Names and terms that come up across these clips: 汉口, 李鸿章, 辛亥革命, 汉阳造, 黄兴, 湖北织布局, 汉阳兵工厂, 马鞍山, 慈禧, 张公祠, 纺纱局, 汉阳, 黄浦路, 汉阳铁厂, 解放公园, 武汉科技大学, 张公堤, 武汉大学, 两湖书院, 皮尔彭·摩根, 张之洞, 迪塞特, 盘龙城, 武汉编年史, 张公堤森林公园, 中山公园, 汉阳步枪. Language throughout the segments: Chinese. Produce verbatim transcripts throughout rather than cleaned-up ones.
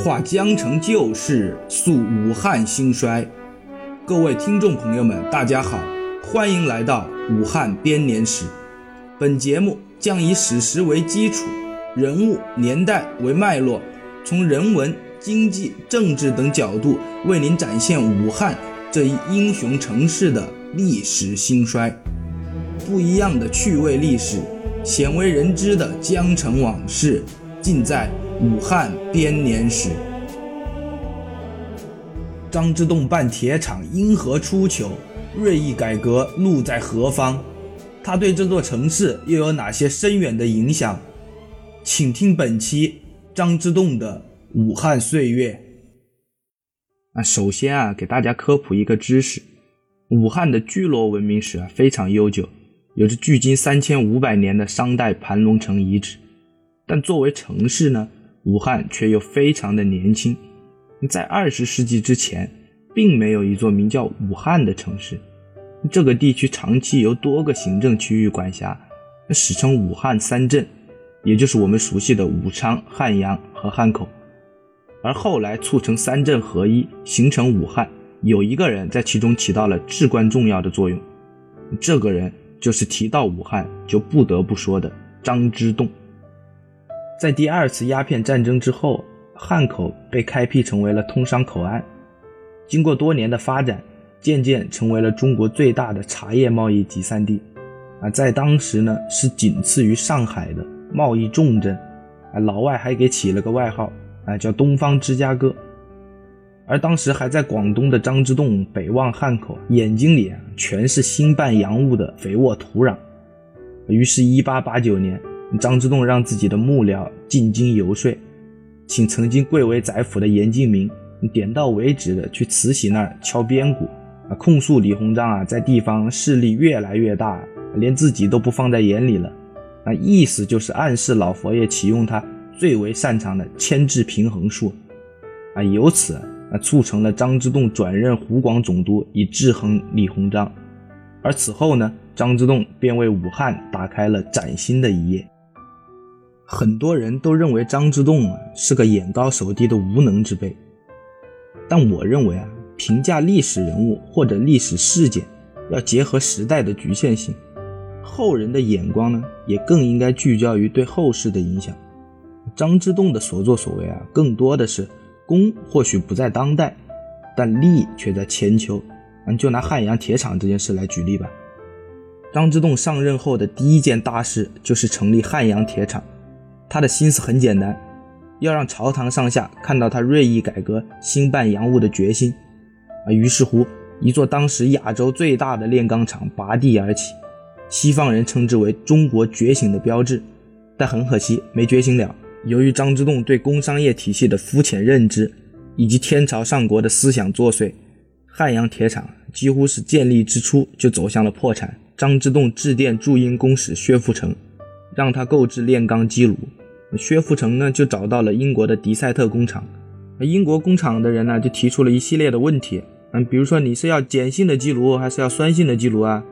化江城旧事，诉武汉兴衰。各位听众朋友们，大家好，欢迎来到武汉编年史。本节目将以史实为基础，人物、年代为脉络，从人文、经济、政治等角度为您展现武汉这一英雄城市的历史兴衰。不一样的趣味历史，鲜为人知的江城往事，尽在武汉编年史。张之洞办铁厂因何出糗？锐意改革路在何方？他对这座城市又有哪些深远的影响？请听本期张之洞的武汉岁月。啊、首先啊，给大家科普一个知识，武汉的聚落文明史啊非常悠久，有着距今三千五百年的商代盘龙城遗址。但作为城市呢，武汉却又非常的年轻，在二十世纪之前并没有一座名叫武汉的城市。这个地区长期由多个行政区域管辖，史称武汉三镇，也就是我们熟悉的武昌、汉阳和汉口。而后来促成三镇合一，形成武汉，有一个人在其中起到了至关重要的作用，这个人就是提到武汉就不得不说的张之洞。在第二次鸦片战争之后，汉口被开辟成为了通商口岸，经过多年的发展，渐渐成为了中国最大的茶叶贸易集散地。啊，在当时呢，是仅次于上海的贸易重镇。啊，老外还给起了个外号，啊，叫东方芝加哥。而当时还在广东的张之洞北望汉口，眼睛里啊全是新拌洋务的肥沃土壤。于是一八八九年，张之洞让自己的幕僚进京游说，请曾经贵为宰辅的严敬明点到为止的去慈禧那儿敲边鼓，控诉李鸿章啊在地方势力越来越大，连自己都不放在眼里了。那意思就是暗示老佛爷启用他最为擅长的牵制平衡术。啊，由此啊促成了张之洞转任湖广总督，以制衡李鸿章。而此后呢，张之洞便为武汉打开了崭新的一页。很多人都认为张之洞啊是个眼高手低的无能之辈，但我认为啊，评价历史人物或者历史事件要结合时代的局限性，后人的眼光呢也更应该聚焦于对后世的影响。张之洞的所作所为啊更多的是功或许不在当代，但利却在千秋。就拿汉阳铁厂这件事来举例吧，张之洞上任后的第一件大事就是成立汉阳铁厂。他的心思很简单，要让朝堂上下看到他锐意改革兴办洋务的决心。于是乎，一座当时亚洲最大的炼钢厂拔地而起，西方人称之为中国觉醒的标志，但很可惜没觉醒了。由于张之洞对工商业体系的肤浅认知，以及天朝上国的思想作祟，汉阳铁厂几乎是建立之初就走向了破产。张之洞致电驻英公使薛福成，让他购置炼钢机炉。薛福成呢就找到了英国的迪塞特工厂，英国工厂的人呢就提出了一系列的问题，嗯，比如说你是要碱性的机炉还是要酸性的机炉啊？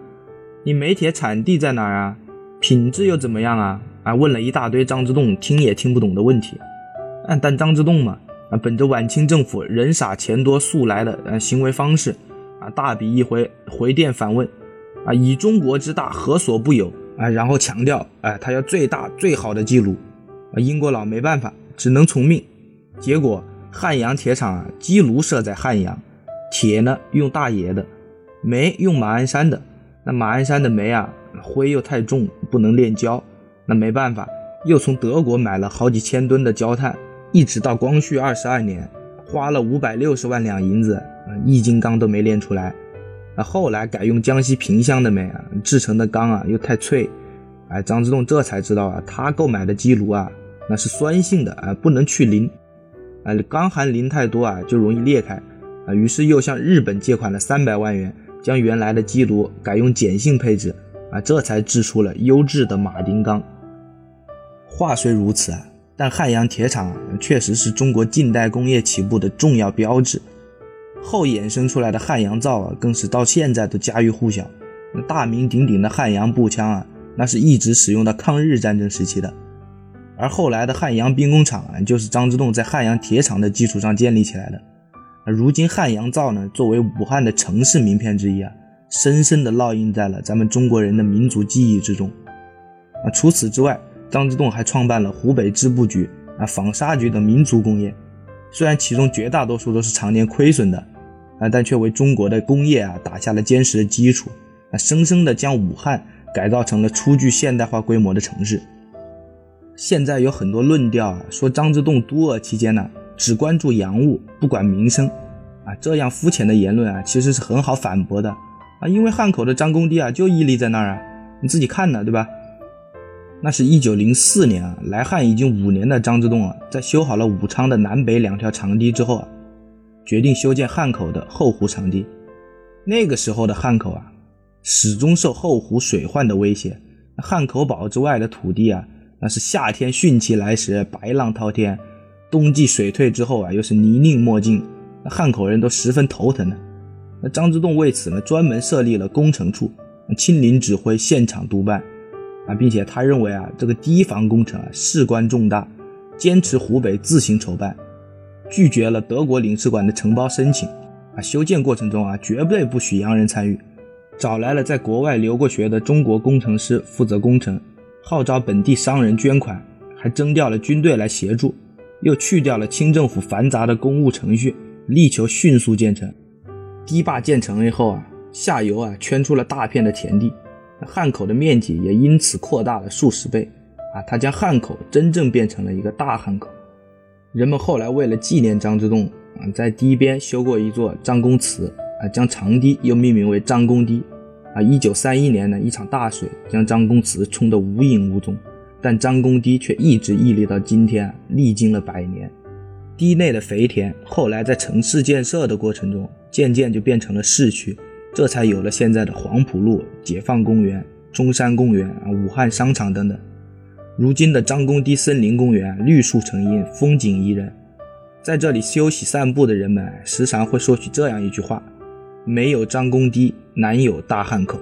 你煤铁产地在哪儿啊？品质又怎么样啊？啊，问了一大堆张之洞听也听不懂的问题。啊，但张之洞嘛，啊，本着晚清政府人傻钱多素来的呃行为方式，啊，大笔一挥回电反问，啊，以中国之大何所不有？啊，然后强调，啊，他要最大最好的机炉。英国佬没办法，只能从命。结果汉阳铁厂啊，机炉设在汉阳，铁呢用大冶的，煤用马鞍山的。那马鞍山的煤啊，灰又太重，不能炼焦。那没办法，又从德国买了好几千吨的焦炭，一直到光绪二十二年，花了五百六十万两银子，一斤钢都没炼出来。后来改用江西萍乡的煤啊，制成的钢啊又太脆。哎，张之洞这才知道啊，他购买的机炉啊。那是酸性的啊，不能去磷，啊，钢含磷太多啊，就容易裂开，啊，于是又向日本借款了三百万元，将原来的机炉改用碱性配置，啊，这才制出了优质的马丁钢。话虽如此啊，但汉阳铁厂啊，确实是中国近代工业起步的重要标志，后衍生出来的汉阳造啊，更是到现在都家喻户晓。那大名鼎鼎的汉阳步枪啊，那是一直使用到抗日战争时期的。而后来的汉阳兵工厂啊，就是张之洞在汉阳铁厂的基础上建立起来的。而如今汉阳造呢，作为武汉的城市名片之一啊，深深的烙印在了咱们中国人的民族记忆之中。啊，除此之外，张之洞还创办了湖北织布局啊、纺纱局等民族工业，虽然其中绝大多数都是常年亏损的，啊，但却为中国的工业啊打下了坚实的基础，啊，生生的将武汉改造成了初具现代化规模的城市。现在有很多论调啊，说张之洞督鄂期间呢、啊，只关注洋务，不管民生，啊，这样肤浅的言论啊，其实是很好反驳的，啊，因为汉口的张公堤啊，就屹立在那儿啊，你自己看呢，对吧？那是一九零四年啊，来汉已经五年的张之洞啊，在修好了武昌的南北两条长堤之后啊，决定修建汉口的后湖长堤。那个时候的汉口啊，始终受后湖水患的威胁，汉口堡之外的土地啊，那是夏天汛期来时白浪滔天，冬季水退之后啊，又是泥泞没尽，那汉口人都十分头疼的。那张之洞为此呢，专门设立了工程处，亲临指挥，现场督办。啊，并且他认为啊，这个堤防工程啊事关重大，坚持湖北自行筹办，拒绝了德国领事馆的承包申请。啊，修建过程中啊，绝对不许洋人参与，找来了在国外留过学的中国工程师负责工程，号召本地商人捐款，还征调了军队来协助，又去掉了清政府繁杂的公务程序，力求迅速建成。堤坝建成以后啊，下游啊圈出了大片的田地。汉口的面积也因此扩大了数十倍啊！它将汉口真正变成了一个大汉口。人们后来为了纪念张之洞啊，在堤边修过一座张公祠啊，将长堤又命名为张公堤啊。一九三一年呢，一场大水将张公祠冲得无影无踪，但张公堤却一直屹立到今天啊，历经了百年。堤内的肥田后来在城市建设的过程中，渐渐就变成了市区。这才有了现在的黄浦路、解放公园、中山公园、武汉商场等等。如今的张公堤森林公园绿树成荫，风景宜人。在这里休息散步的人们时常会说起这样一句话：没有张公堤，难有大汉口。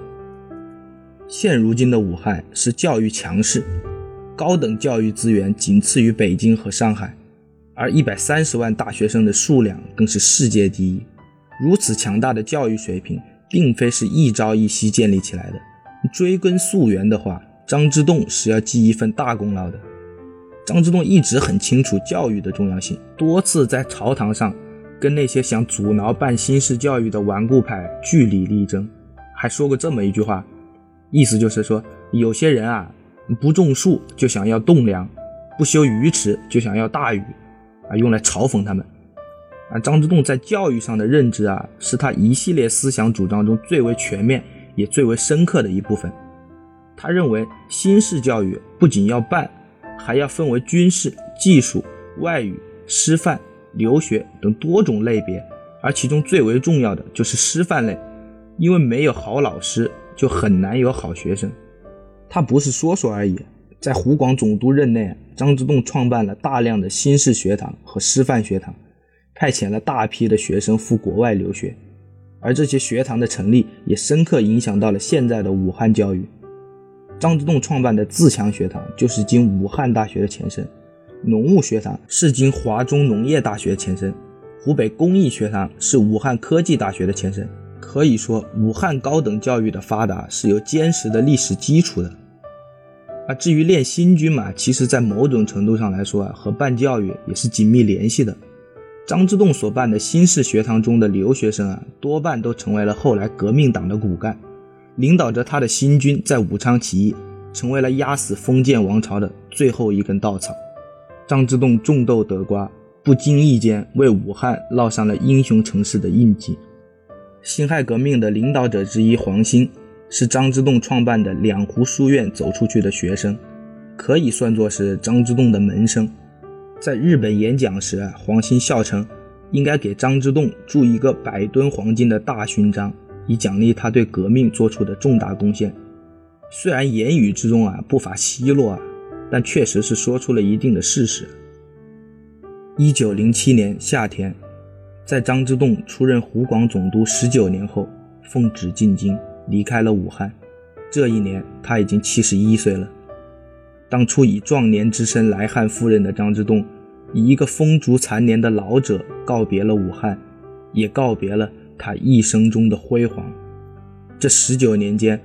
现如今的武汉是教育强市，高等教育资源仅次于北京和上海，而一百三十万大学生的数量更是世界第一。如此强大的教育水平并非是一朝一夕建立起来的，追根溯源的话，张之洞是要记一份大功劳的。张之洞一直很清楚教育的重要性，多次在朝堂上跟那些想阻挠办新式教育的顽固派据理力争，还说过这么一句话，意思就是说，有些人啊，不种树就想要栋梁，不修鱼池就想要大鱼啊，用来嘲讽他们。啊，张之洞在教育上的认知啊，是他一系列思想主张中最为全面也最为深刻的一部分。他认为新式教育不仅要办，还要分为军事、技术、外语、师范、留学等多种类别，而其中最为重要的就是师范类，因为没有好老师就很难有好学生。他不是说说而已，在湖广总督任内，张之洞创办了大量的新式学堂和师范学堂，派遣了大批的学生赴国外留学，而这些学堂的成立也深刻影响到了现在的武汉教育。张之洞创办的自强学堂就是今武汉大学的前身，农务学堂是今华中农业大学的前身，湖北工艺学堂是武汉科技大学的前身。可以说，武汉高等教育的发达是有坚实的历史基础的。而至于练新军嘛，其实在某种程度上来说啊，和办教育也是紧密联系的。张之洞所办的新式学堂中的留学生啊，多半都成为了后来革命党的骨干，领导着他的新军在武昌起义，成为了压死封建王朝的最后一根稻草。张之洞种豆得瓜，不经意间为武汉烙上了英雄城市的印记。辛亥革命的领导者之一黄兴，是张之洞创办的两湖书院走出去的学生，可以算作是张之洞的门生。在日本演讲时啊，黄兴笑称应该给张之洞铸一个百吨黄金的大勋章，以奖励他对革命做出的重大贡献。虽然言语之中啊不乏奚落啊，但确实是说出了一定的事实。一九零七年夏天，在张之洞出任湖广总督十九年后，奉旨进京，离开了武汉。这一年他已经七十一岁了。当初以壮年之身来汉赴任的张之洞，以一个风烛残年的老者告别了武汉，也告别了他一生中的辉煌。这十九年间，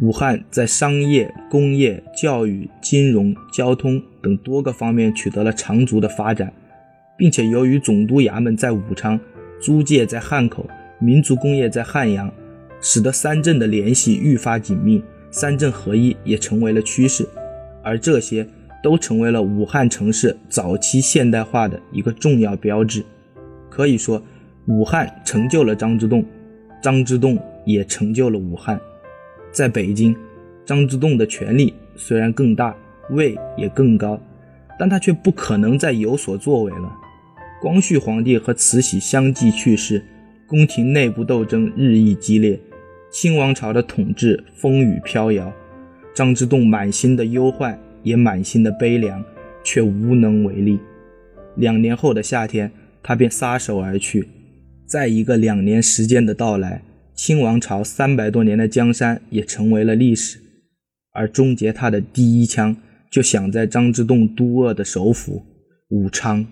武汉在商业、工业、教育、金融、交通等多个方面取得了长足的发展，并且由于总督衙门在武昌，租界在汉口，民族工业在汉阳，使得三镇的联系愈发紧密，三镇合一也成为了趋势，而这些都成为了武汉城市早期现代化的一个重要标志。可以说，武汉成就了张之洞，张之洞也成就了武汉。在北京，张之洞的权力虽然更大，位也更高，但他却不可能再有所作为了。光绪皇帝和慈禧相继去世，宫廷内部斗争日益激烈，清王朝的统治风雨飘摇，张之洞满心的忧患，也满心的悲凉，却无能为力。两年后的夏天，他便撒手而去。在一个两年时间的到来，清王朝三百多年的江山也成为了历史，而终结他的第一枪就响在张之洞督扼的首府武昌。